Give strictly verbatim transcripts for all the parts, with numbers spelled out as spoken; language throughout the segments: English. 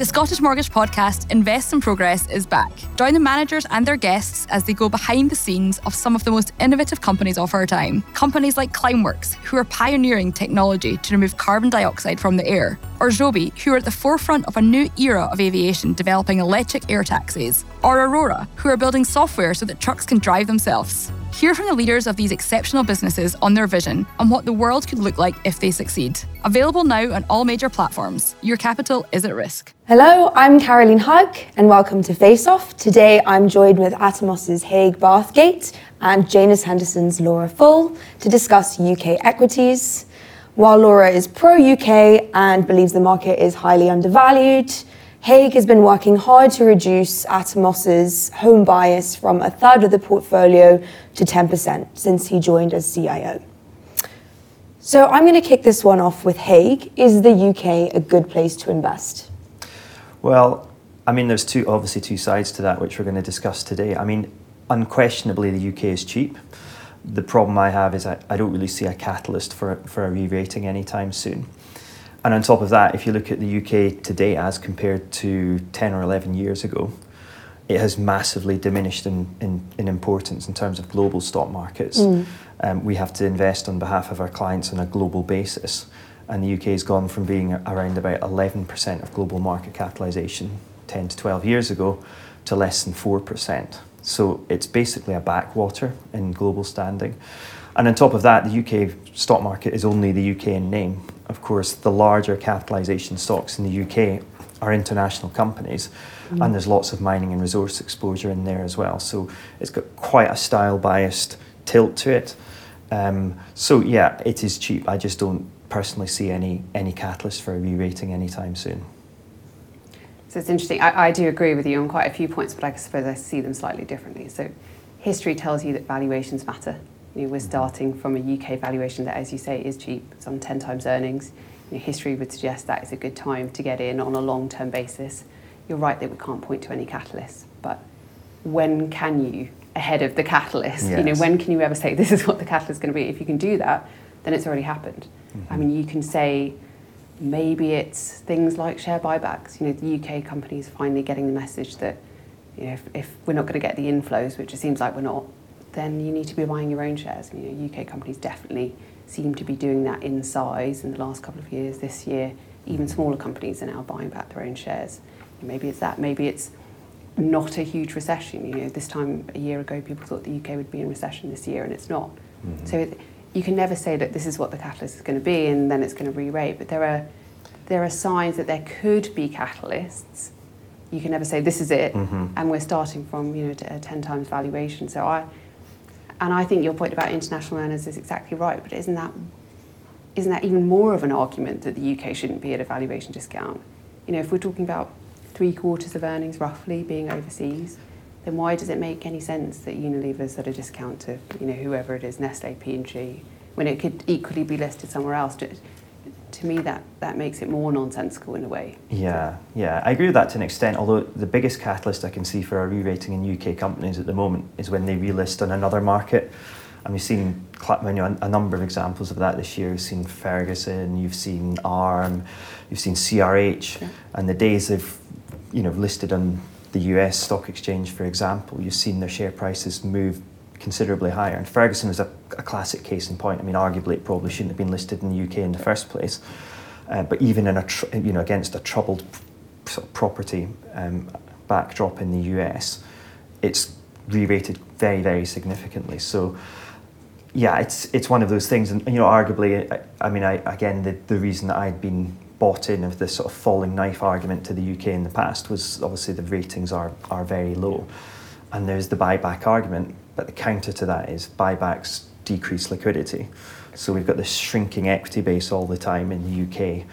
The Scottish Mortgage podcast Invest in Progress is back. Join the managers and their guests as they go behind the scenes of some of the most innovative companies of our time. Companies like Climeworks, who are pioneering technology to remove carbon dioxide from the air, or Joby, who are at the forefront of a new era of aviation, developing electric air taxis, or Aurora, who are building software so that trucks can drive themselves. Hear from the leaders of these exceptional businesses on their vision and what the world could look like if they succeed. Available now on all major platforms. Your capital is at risk. Hello, I'm Caroline Haug and welcome to Face Off. Today I'm joined with Atomos' Haig Bathgate and Janus Henderson's Laura Foll to discuss U K equities. While Laura is pro-U K and believes the market is highly undervalued, Haig has been working hard to reduce Atomos' home bias from a third of the portfolio to ten percent since he joined as C I O. So I'm going to kick this one off with Haig. Is the U K a good place to invest? Well, I mean, there's two obviously two sides to that, which we're going to discuss today. I mean, unquestionably, the U K is cheap. The problem I have is I, I don't really see a catalyst for, for a re-rating anytime soon. And on top of that, if you look at the U K today as compared to ten or eleven years ago, it has massively diminished in, in, in importance in terms of global stock markets. Mm. Um, we have to invest on behalf of our clients on a global basis. And the U K has gone from being around about eleven percent of global market capitalisation ten to twelve years ago to less than four percent. So it's basically a backwater in global standing. And on top of that, the U K stock market is only the U K in name. Of course, the larger capitalisation stocks in the U K are international companies, mm. and there's lots of mining and resource exposure in there as well. So it's got quite a style-biased tilt to it. Um, so yeah, it is cheap. I just don't personally see any any catalyst for a re-rating anytime soon. So it's interesting. I, I do agree with you on quite a few points, but I suppose I see them slightly differently. So history tells you that valuations matter. You know, we're starting from a U K valuation that, as you say, is cheap. It's on ten times earnings. You know, history would suggest that is a good time to get in on a long-term basis. You're right that we can't point to any catalyst, but when can you ahead of the catalyst? Yes. You know, when can you ever say this is what the catalyst is going to be? If you can do that, then it's already happened. Mm-hmm. I mean, you can say maybe it's things like share buybacks. You know, the U K companies finally getting the message that, you know, if, if we're not going to get the inflows, which it seems like we're not, then you need to be buying your own shares. You know, U K companies definitely seem to be doing that in size in the last couple of years. This year, even smaller companies are now buying back their own shares. Maybe it's that, maybe it's not a huge recession. You know, this time a year ago, people thought the U K would be in recession this year, and it's not. Mm-hmm. So it, you can never say that this is what the catalyst is going to be, and then it's going to re-rate. But there are there are signs that there could be catalysts. You can never say this is it, mm-hmm. and we're starting from, you know, a ten times valuation. So I. And I think your point about international earners is exactly right, but isn't that isn't that even more of an argument that the U K shouldn't be at a valuation discount? You know, if we're talking about three quarters of earnings roughly being overseas, then why does it make any sense that Unilever's at a discount to, you know, whoever it is, Nestle, P and G, when it could equally be listed somewhere else? To, to me, that, that makes it more nonsensical in a way. Yeah, yeah, I agree with that to an extent, although the biggest catalyst I can see for a re-rating in U K companies at the moment is when they relist on another market. And we've seen you know, a number of examples of that this year. We've seen Ferguson, you've seen Arm, you've seen C R H, yeah. And the days they've you know, listed on the U S stock exchange, for example, you've seen their share prices move considerably higher. And Ferguson was a, a classic case in point. I mean, arguably, it probably shouldn't have been listed in the U K in the first place. Uh, but even in a tr- you know against a troubled p- property um, backdrop in the U S, it's re-rated very, very significantly. So, yeah, it's it's one of those things. And you know, arguably, I, I mean, I, again, the, the reason that I'd been bought in of this sort of falling knife argument to the U K in the past was obviously the ratings are are very low, and there's the buyback argument. But the counter to that is buybacks decrease liquidity. So we've got this shrinking equity base all the time in the U K.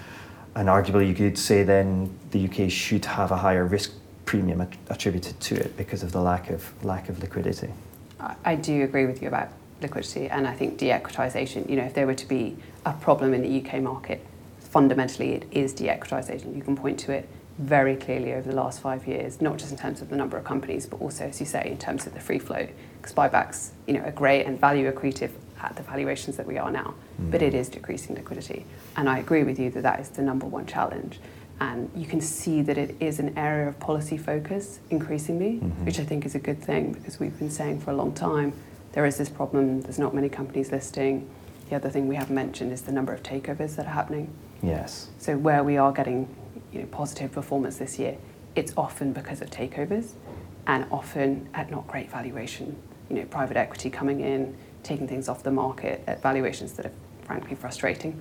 And arguably you could say then the U K should have a higher risk premium att- attributed to it because of the lack of lack of liquidity. I, I do agree with you about liquidity, and I think de-equitisation, you know, if there were to be a problem in the U K market, fundamentally it is de-equitisation. You can point to it very clearly over the last five years, not just in terms of the number of companies, but also, as you say, in terms of the free float. Because buybacks, you know, are great and value accretive at the valuations that we are now, mm. but it is decreasing liquidity. And I agree with you that that is the number one challenge. and you can see that it is an area of policy focus increasingly, mm-hmm. which I think is a good thing, because we've been saying for a long time there is this problem, there's not many companies listing. The other thing we haven't mentioned is the number of takeovers that are happening. Yes. So where we are getting, you know, positive performance this year, it's often because of takeovers, and often at not great valuation. You know, private equity coming in, taking things off the market at valuations that are frankly frustrating,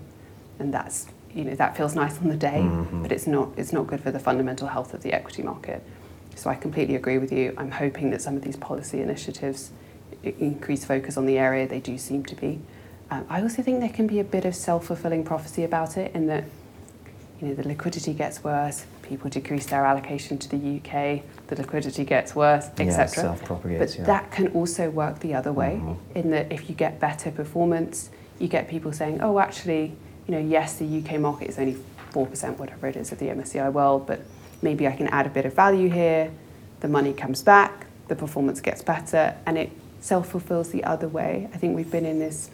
and that's, you know, that feels nice on the day, mm-hmm. but it's not it's not good for the fundamental health of the equity market. So I completely agree with you. I'm hoping that some of these policy initiatives increase focus on the area. They do seem to be. Um, I also think there can be a bit of self-fulfilling prophecy about it, in that, you know, the liquidity gets worse, people decrease their allocation to the U K, the liquidity gets worse, et cetera. Yeah, self-propagates, but yeah. that can also work the other way, mm-hmm. in that if you get better performance, you get people saying, oh, actually, you know, yes, the U K market is only four percent, whatever it is, of the M S C I world, but maybe I can add a bit of value here, the money comes back, the performance gets better, and it self-fulfills the other way. I think we've been in this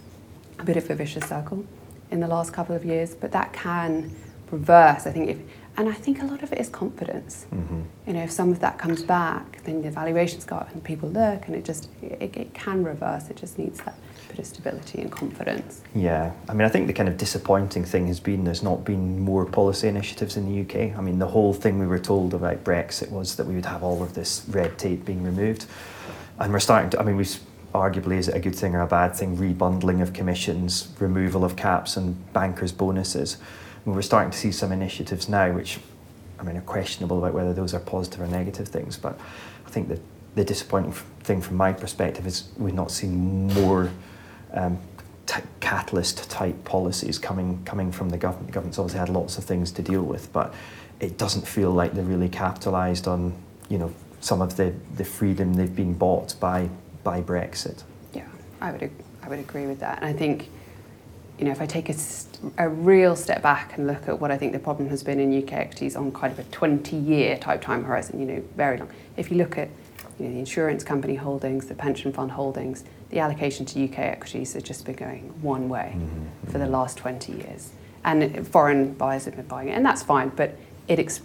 a bit of a vicious circle in the last couple of years, but that can reverse, I think, if, and I think a lot of it is confidence. Mm-hmm. You know, if some of that comes back, then the valuations go up and people look, and it just it, it can reverse. It just needs that bit of stability and confidence. Yeah, I mean, I think the kind of disappointing thing has been there's not been more policy initiatives in the U K. I mean, the whole thing we were told about Brexit was that we would have all of this red tape being removed, and we're starting to. I mean, we've. Arguably, is it a good thing or a bad thing? Rebundling of commissions, removal of caps and bankers' bonuses. And we're starting to see some initiatives now which, I mean, are questionable about whether those are positive or negative things. But I think that the disappointing thing from my perspective is we've not seen more um, t- catalyst-type policies coming coming from the government. The government's obviously had lots of things to deal with, but it doesn't feel like they're really capitalised on, you know, some of the, the freedom they've been bought by by Brexit. Yeah, I would I would agree with that. And I think, you know, if I take a, st- a real step back and look at what I think the problem has been in U K equities on kind of a twenty-year type time horizon, you know, very long. If you look at, you know, the insurance company holdings, the pension fund holdings, the allocation to U K equities has just been going one way mm-hmm. for the last twenty years. And foreign buyers have been buying it, and that's fine, but it ex-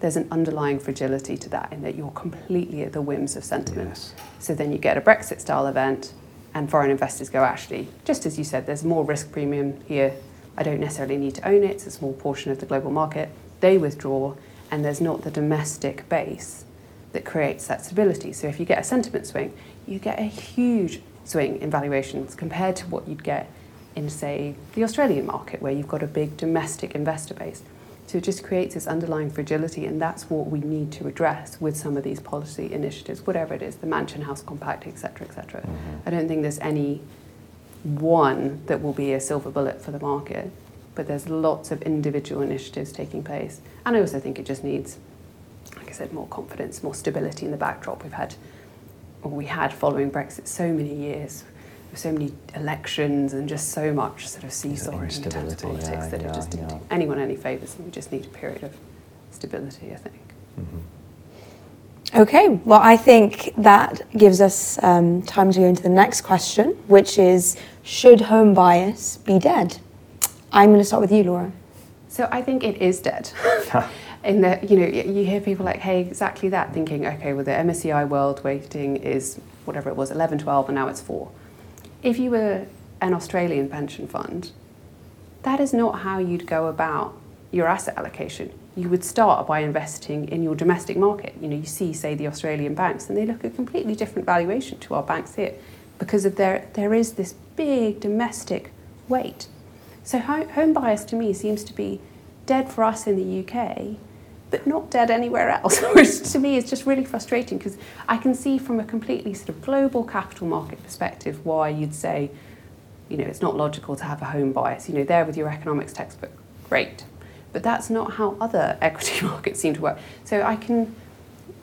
there's an underlying fragility to that, in that you're completely at the whims of sentiment. Yes. So then you get a Brexit-style event, and foreign investors go, actually, just as you said, there's more risk premium here. I don't necessarily need to own it. It's a small portion of the global market. They withdraw, and there's not the domestic base that creates that stability. So if you get a sentiment swing, you get a huge swing in valuations compared to what you'd get in, say, the Australian market, where you've got a big domestic investor base. So it just creates this underlying fragility, and that's what we need to address with some of these policy initiatives, whatever it is, the Mansion House Compact, et cetera, et cetera. Mm-hmm. I don't think there's any one that will be a silver bullet for the market, but there's lots of individual initiatives taking place. And I also think it just needs, like I said, more confidence, more stability in the backdrop. We've had, or we had following Brexit, so many years, so many elections and just so much sort of seesawing in terms of politics yeah, that yeah, it just didn't yeah. do anyone any favours, and we just need a period of stability, I think. Mm-hmm. Okay, well, I think that gives us um, time to go into the next question, which is, should home bias be dead? I'm going to start with you, Laura. So I think it is dead. In that, you know, you hear people like, hey, exactly that, thinking, okay, well, the M S C I world weighting is whatever it was, eleven, twelve, and now it's four. If you were an Australian pension fund, that is not how you'd go about your asset allocation. You would start by investing in your domestic market. You know, you see, say, the Australian banks, and they look at completely different valuation to our banks here, because of their, there is this big domestic weight. So home bias, to me, seems to be dead for us in the U K, but not dead anywhere else, which to me is just really frustrating, because I can see from a completely sort of global capital market perspective why you'd say, you know, it's not logical to have a home bias. You know, there with your economics textbook, great. But that's not how other equity markets seem to work. So I can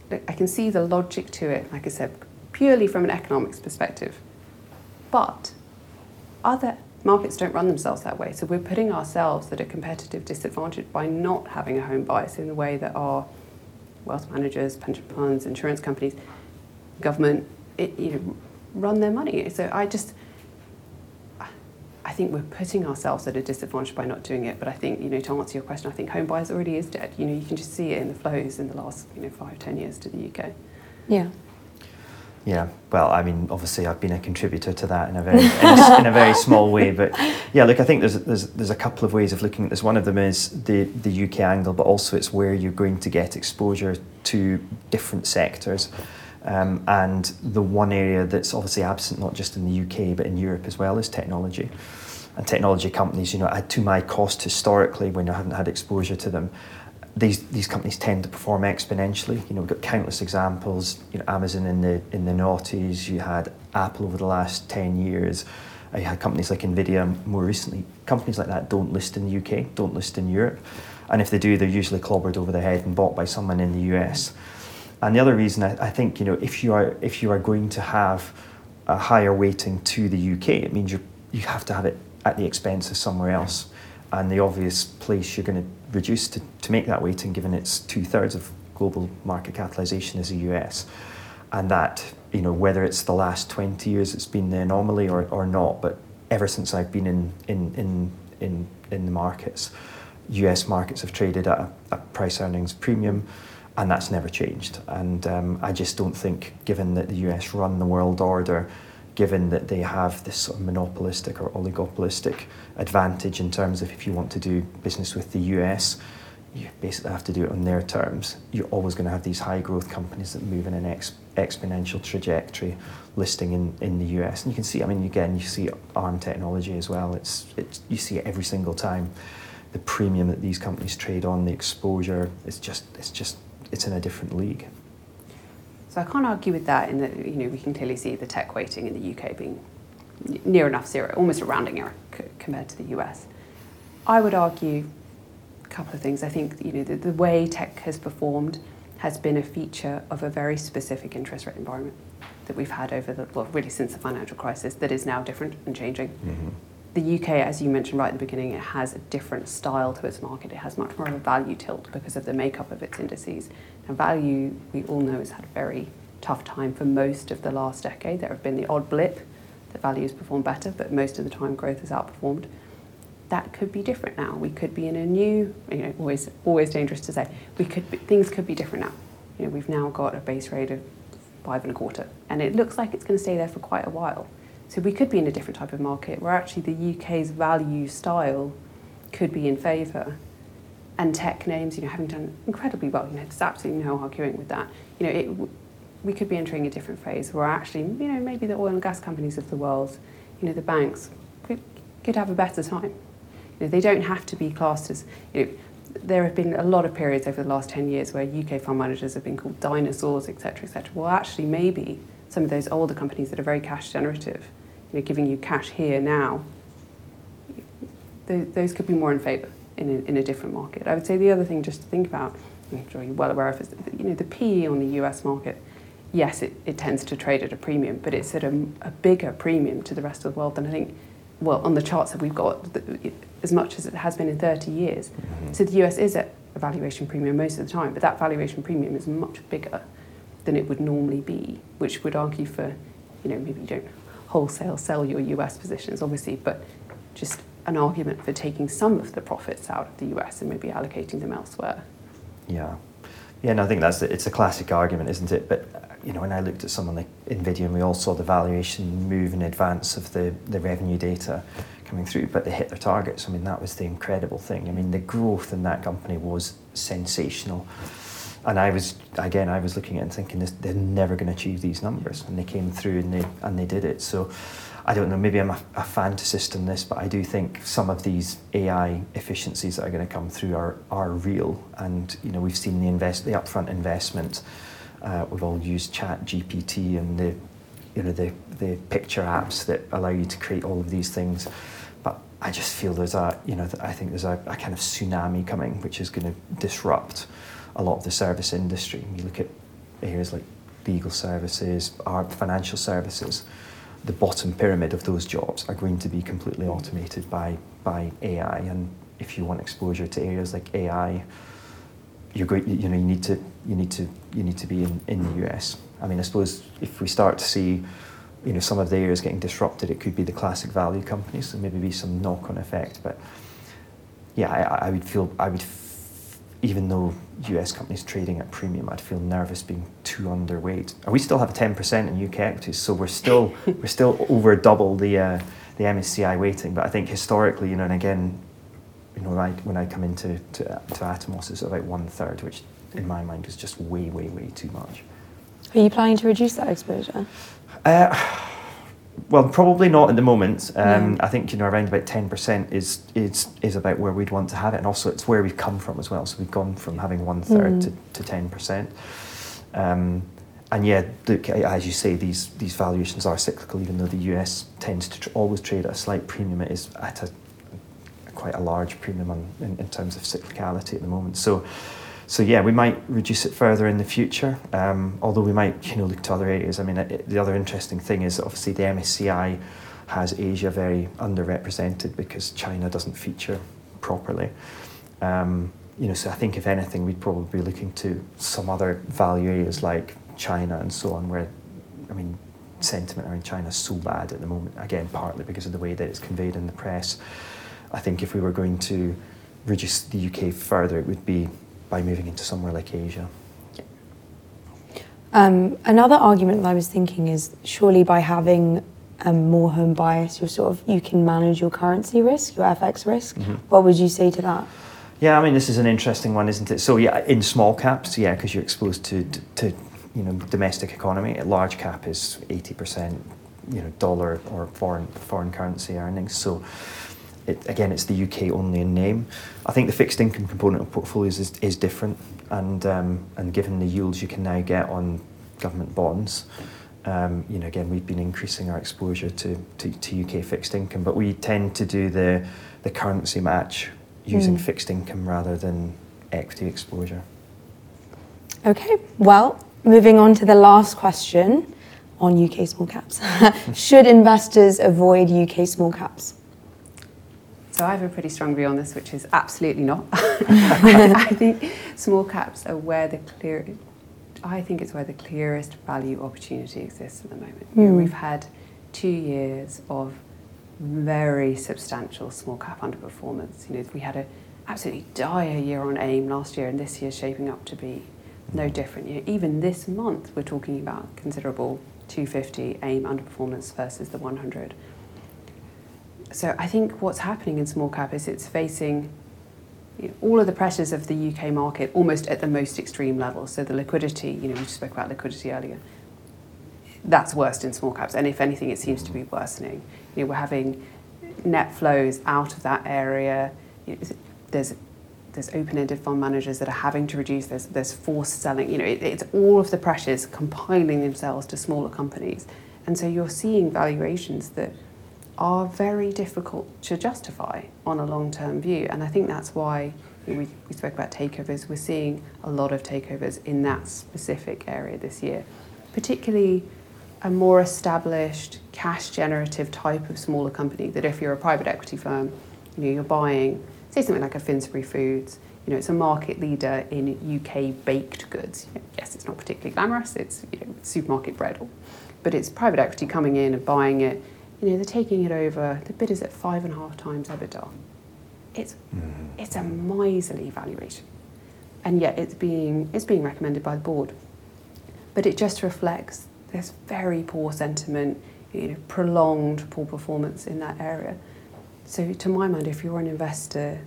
I can see the logic to it, like I said, purely from an economics perspective. But other markets don't run themselves that way, so we're putting ourselves at a competitive disadvantage by not having a home bias in the way that our wealth managers, pension funds, insurance companies, government, it, you know, run their money. So I just, I think we're putting ourselves at a disadvantage by not doing it. But I think, you know, to answer your question, I think home buyers already is dead. You know, you can just see it in the flows in the last, you know, five, ten years to the U K. Yeah. Yeah, well, I mean, obviously, I've been a contributor to that in a very in, a, in a very small way, but yeah, look, I think there's there's there's a couple of ways of looking at this. One of them is the the U K angle, but also it's where you're going to get exposure to different sectors, um, and the one area that's obviously absent, not just in the U K but in Europe as well, is technology. And technology companies, you know, to my cost historically, when I haven't had exposure to them, These these companies tend to perform exponentially. You know, we've got countless examples. You know, Amazon in the in the noughties. You had Apple over the last ten years. You had companies like Nvidia more recently. Companies like that don't list in the U K, don't list in Europe, and if they do, they're usually clobbered over the head and bought by someone in the U S. And the other reason I, I think, you know, if you are if you are going to have a higher weighting to the U K, it means you you have to have it at the expense of somewhere else, and the obvious place you're going to reduced to, to make that weighting, given it's two-thirds of global market capitalisation is the U S. And that, you know, whether it's the last twenty years it's been the anomaly or, or not, but ever since I've been in, in, in, in, in the markets, U S markets have traded at a, a price earnings premium, and that's never changed. And um, I just don't think, given that the U S run the world order, given that they have this sort of monopolistic or oligopolistic advantage in terms of if you want to do business with the U S, you basically have to do it on their terms. You're always going to have these high growth companies that move in an ex- exponential trajectory listing in, in the U S. And you can see, I mean, again, you see Arm technology as well. It's, it's you see it every single time. The premium that these companies trade on, the exposure, it's just, it's just, it's in a different league. So I can't argue with that, in that, you know, we can clearly see the tech weighting in the U K being near enough zero, almost a rounding error c- compared to the U S. I would argue a couple of things. I think, you know, the, the way tech has performed has been a feature of a very specific interest rate environment that we've had over the, well, really since the financial crisis, that is now different and changing. Mm-hmm. The U K, as you mentioned right at the beginning, it has a different style to its market. It has much more of a value tilt because of the makeup of its indices. And value, we all know, has had a very tough time for most of the last decade. There have been the odd blip that value has performed better, but most of the time growth has outperformed. That could be different now. We could be in a new, you know, always always dangerous to say, we could be, things could be different now. You know, we've now got a base rate of five and a quarter, and it looks like it's going to stay there for quite a while. So we could be in a different type of market where actually the U K's value style could be in favour. And tech names, you know, having done incredibly well, you know, there's absolutely no arguing with that. You know, it, we could be entering a different phase where actually, you know, maybe the oil and gas companies of the world, you know, the banks could, could have a better time. You know, they don't have to be classed as, you know, there have been a lot of periods over the last ten years where U K fund managers have been called dinosaurs, et cetera, et cetera. Well, actually, maybe some of those older companies that are very cash generative, you know, giving you cash here now, th- those could be more in favour. In a, in a different market. I would say the other thing just to think about, I'm sure you're well aware of, is, you know, the P E on the U S market, yes, it, it tends to trade at a premium, but it's at a, a bigger premium to the rest of the world than I think, well, on the charts that we've got, the, it, as much as it has been in thirty years. Mm-hmm. So the U S is at a valuation premium most of the time, but that valuation premium is much bigger than it would normally be, which would argue for, you know, maybe you don't wholesale sell your U S positions, obviously, but just an argument for taking some of the profits out of the U S and maybe allocating them elsewhere. Yeah, yeah, and no, I think that's the, it's a classic argument, isn't it? But uh, you know, when I looked at someone like Nvidia, and we all saw the valuation move in advance of the, the revenue data coming through, but they hit their targets. I mean, that was the incredible thing. I mean, the growth in that company was sensational, and I was again, I was looking at it and thinking, this, they're never going to achieve these numbers, and they came through and they and they did it. So. I don't know, maybe I'm a, a fantasist in this, but I do think some of these A I efficiencies that are going to come through are are real. And, you know, we've seen the invest, the upfront investment. Uh, we've all used Chat G P T and the, you know, the, the picture apps that allow you to create all of these things. But I just feel there's a, you know, I think there's a, a kind of tsunami coming, which is going to disrupt a lot of the service industry. You look at areas like legal services, our financial services. The bottom pyramid of those jobs are going to be completely automated by by A I, and if you want exposure to areas like A I, you're going, you know, you need to you need to you need to be in, in the U S. I mean, I suppose if we start to see you know, some of the areas getting disrupted, it could be the classic value companies, so maybe be some knock-on effect. But yeah, I, I would feel, I would, f- even though U S companies trading at premium, I'd feel nervous being too underweight. And we still have ten percent in U K equities, so we're still we're still over double the uh, the M S C I weighting. But I think historically, you know, and again, you know, like when I come into to, to Atomos, it's about one third, which in my mind is just way, way, way too much. Are you planning to reduce that exposure? Uh, well, probably not at the moment. Um, no. I think, you know, around about ten percent is, is is about where we'd want to have it. And also it's where we've come from as well. So we've gone from having one third mm. to, to ten percent. Um, and yeah, look, as you say, these, these valuations are cyclical, even though the U S tends to tr- always trade at a slight premium. It is at a quite a large premium on, in, in terms of cyclicality at the moment. So. So yeah, we might reduce it further in the future, um, although we might, you know, look to other areas. I mean, it, the other interesting thing is obviously the M S C I has Asia very underrepresented because China doesn't feature properly. Um, you know, so I think if anything, we'd probably be looking to some other value areas like China and so on, where, I mean, sentiment around China is so bad at the moment, again, partly because of the way that it's conveyed in the press. I think if we were going to reduce the U K further, it would be by moving into somewhere like Asia. Um, another argument that I was thinking is surely by having um, more home bias, you sort of you can manage your currency risk, your F X risk. Mm-hmm. What would you say to that? Yeah, I mean, this is an interesting one, isn't it? So yeah, in small caps, yeah, because you're exposed to, to you know, domestic economy. At large cap is eighty percent, you know, dollar or foreign foreign currency earnings. So. It, again, it's the U K only in name. I think the fixed income component of portfolios is, is different, and um, and given the yields you can now get on government bonds, um, you know, again, we've been increasing our exposure to, to, to U K fixed income, but we tend to do the the currency match using mm. fixed income rather than equity exposure. Okay, well, moving on to the last question on U K small caps. Should investors avoid U K small caps? So I have a pretty strong view on this, which is absolutely not. I think small caps are where the clear, I think it's where the clearest value opportunity exists at the moment. Mm. You know, we've had two years of very substantial small cap underperformance. You know, we had an absolutely dire year on AIM last year, and this year's shaping up to be no different. You know, even this month, we're talking about considerable two fifty AIM underperformance versus the one hundred. So I think what's happening in small cap is it's facing, you know, all of the pressures of the U K market almost at the most extreme level. So the liquidity, you know, we spoke about liquidity earlier. That's worst in small caps, and if anything, it seems to be worsening. You know, we're having net flows out of that area. You know, there's there's open-ended fund managers that are having to reduce. There's there's forced selling. You know, it, it's all of the pressures compiling themselves to smaller companies, and so you're seeing valuations that are very difficult to justify on a long-term view. And I think that's why we, we spoke about takeovers. We're seeing a lot of takeovers in that specific area this year, particularly a more established cash-generative type of smaller company that if you're a private equity firm, you know, you're buying, say, something like a Finsbury Foods. You know, it's a market leader in U K baked goods. You know, yes, it's not particularly glamorous. It's, you know, supermarket bread, but it's private equity coming in and buying it. You know, they're taking it over, the bid is at five and a half times EBITDA. It's mm. it's a miserly valuation. And yet it's being it's being recommended by the board. But it just reflects this very poor sentiment, you know, prolonged poor performance in that area. So to my mind, if you're an investor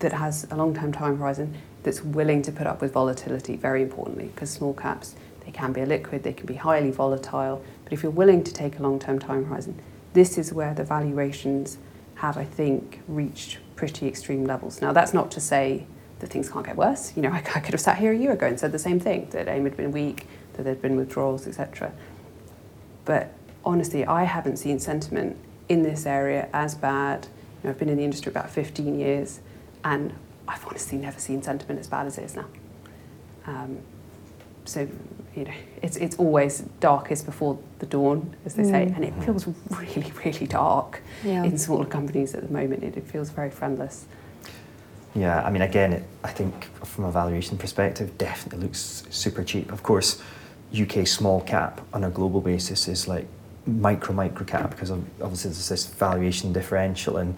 that has a long-term time horizon, that's willing to put up with volatility, very importantly, because small caps, they can be illiquid, they can be highly volatile, but if you're willing to take a long-term time horizon, this is where the valuations have, I think, reached pretty extreme levels. Now, that's not to say that things can't get worse. You know, I, I could have sat here a year ago and said the same thing, that AIM had been weak, that there'd been withdrawals, et cetera. But honestly, I haven't seen sentiment in this area as bad. You know, I've been in the industry about fifteen years, and I've honestly never seen sentiment as bad as it is now. Um, So, you know, it's it's always darkest before the dawn, as they mm. say, and it feels really, really dark yeah. in smaller companies at the moment. It, it feels very friendless. Yeah, I mean, again, it, I think from a valuation perspective, definitely looks super cheap. Of course, U K small cap on a global basis is like micro micro cap, because obviously there's this valuation differential, and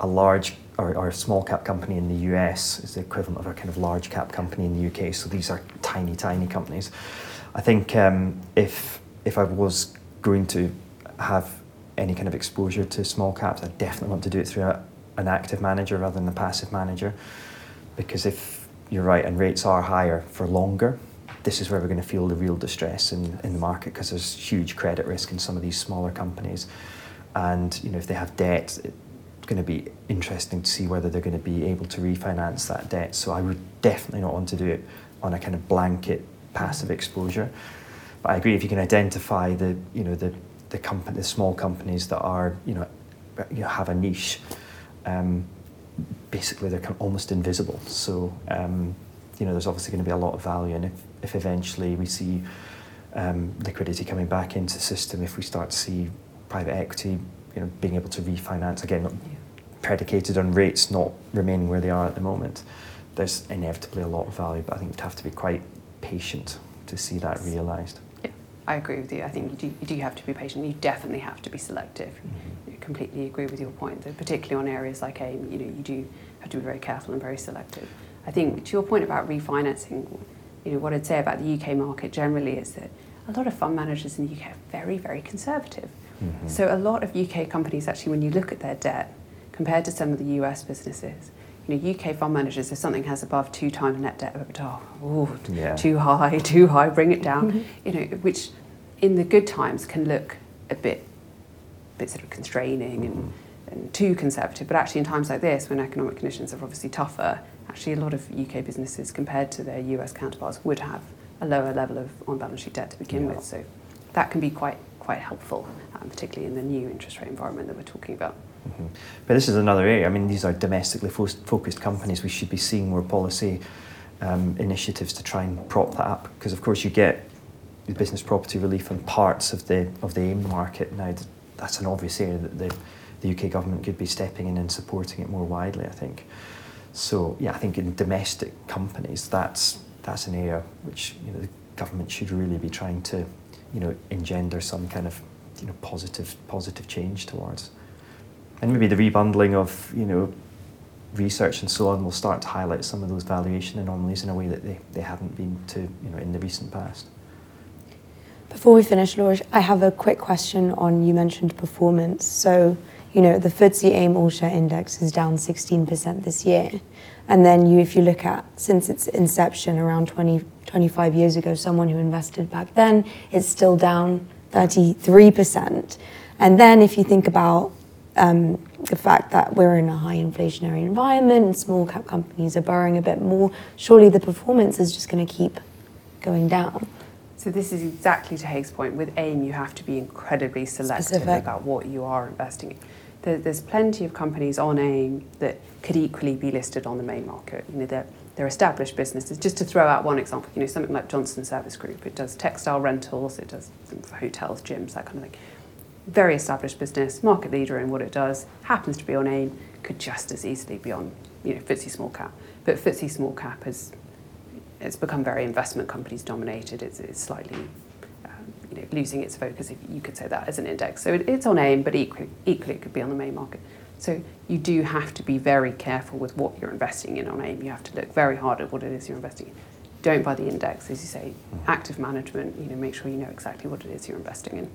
a large or, or a small cap company in the U S is the equivalent of a kind of large cap company in the U K. So these are tiny, tiny companies. I think um, if if I was going to have any kind of exposure to small caps, I definitely want to do it through a, an active manager rather than a passive manager, because if you're right and rates are higher for longer, this is where we're going to feel the real distress in, in the market, because there's huge credit risk in some of these smaller companies. And you know, if they have debt, it, going to be interesting to see whether they're going to be able to refinance that debt. So I would definitely not want to do it on a kind of blanket passive exposure. But I agree, if you can identify the you know the the company, the small companies that are you know you have a niche, um, basically they're almost invisible. So um, you know there's obviously going to be a lot of value, and if, if eventually we see um, liquidity coming back into the system, if we start to see private equity you know being able to refinance again. Not, predicated on rates not remaining where they are at the moment, there's inevitably a lot of value, but I think you'd have to be quite patient to see that realised. Yeah, I agree with you. I think you do, you do have to be patient. You definitely have to be selective. Mm-hmm. I completely agree with your point, that particularly on areas like AIM, you know, you do have to be very careful and very selective. I think to your point about refinancing, you know, what I'd say about the U K market generally is that a lot of fund managers in the U K are very, very conservative. Mm-hmm. So a lot of U K companies, actually, when you look at their debt, compared to some of the U S businesses, you know, U K fund managers, if something has above two times net debt EBITDA, oh, yeah. too high, too high, bring it down. Mm-hmm. You know, which in the good times can look a bit, a bit sort of constraining mm-hmm. and, and too conservative. But actually, in times like this, when economic conditions are obviously tougher, actually a lot of U K businesses compared to their U S counterparts would have a lower level of on-balance sheet debt to begin yeah. with. So that can be quite, quite helpful, um, particularly in the new interest rate environment that we're talking about. Mm-hmm. But this is another area. I mean, these are domestically fo- focused companies. We should be seeing more policy um, initiatives to try and prop that up, because, of course, you get the business property relief on parts of the of the AIM market. Now, that's an obvious area that the, the U K government could be stepping in and supporting it more widely, I think. So, yeah, I think in domestic companies, that's that's an area which you know the government should really be trying to you know engender some kind of you know positive positive change towards. And maybe the rebundling of, you know, research and so on will start to highlight some of those valuation anomalies in a way that they, they haven't been to, you know, in the recent past. Before we finish, Laura, I have a quick question on, you mentioned performance. So, you know, the F T S E AIM All Share Index is down sixteen percent this year. And then you, if you look at, since its inception around twenty, twenty-five years ago, someone who invested back then, it's still down thirty-three percent. And then if you think about Um, the fact that we're in a high inflationary environment and small cap companies are borrowing a bit more, surely the performance is just going to keep going down. So this is exactly to Haig's point. With AIM, you have to be incredibly selective Specific. about what you are investing in. There, there's plenty of companies on AIM that could equally be listed on the main market. You know, they're, they're established businesses. Just to throw out one example, you know, something like Johnson Service Group. It does textile rentals, it does things for hotels, gyms, that kind of thing. Very established business, market leader in what it does, happens to be on AIM, could just as easily be on, you know, F T S E small cap. But F T S E small cap has it's become very investment companies dominated. It's, it's slightly, um, you know, losing its focus, if you could say that, as an index. So it, it's on AIM, but equally, equally it could be on the main market. So you do have to be very careful with what you're investing in on AIM. You have to look very hard at what it is you're investing in. Don't buy the index, as you say. Active management, you know, make sure you know exactly what it is you're investing in.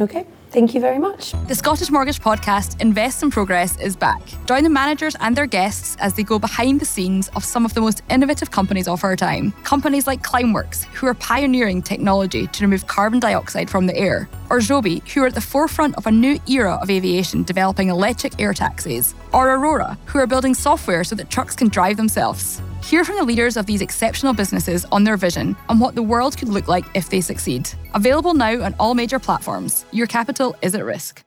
Okay, thank you very much. The Scottish Mortgage podcast Invest in Progress is back. Join the managers and their guests as they go behind the scenes of some of the most innovative companies of our time. Companies like Climeworks, who are pioneering technology to remove carbon dioxide from the air, or Joby, who are at the forefront of a new era of aviation, developing electric air taxis, or Aurora, who are building software so that trucks can drive themselves. Hear from the leaders of these exceptional businesses on their vision and what the world could look like if they succeed. Available now on all major platforms. Your capital is at risk.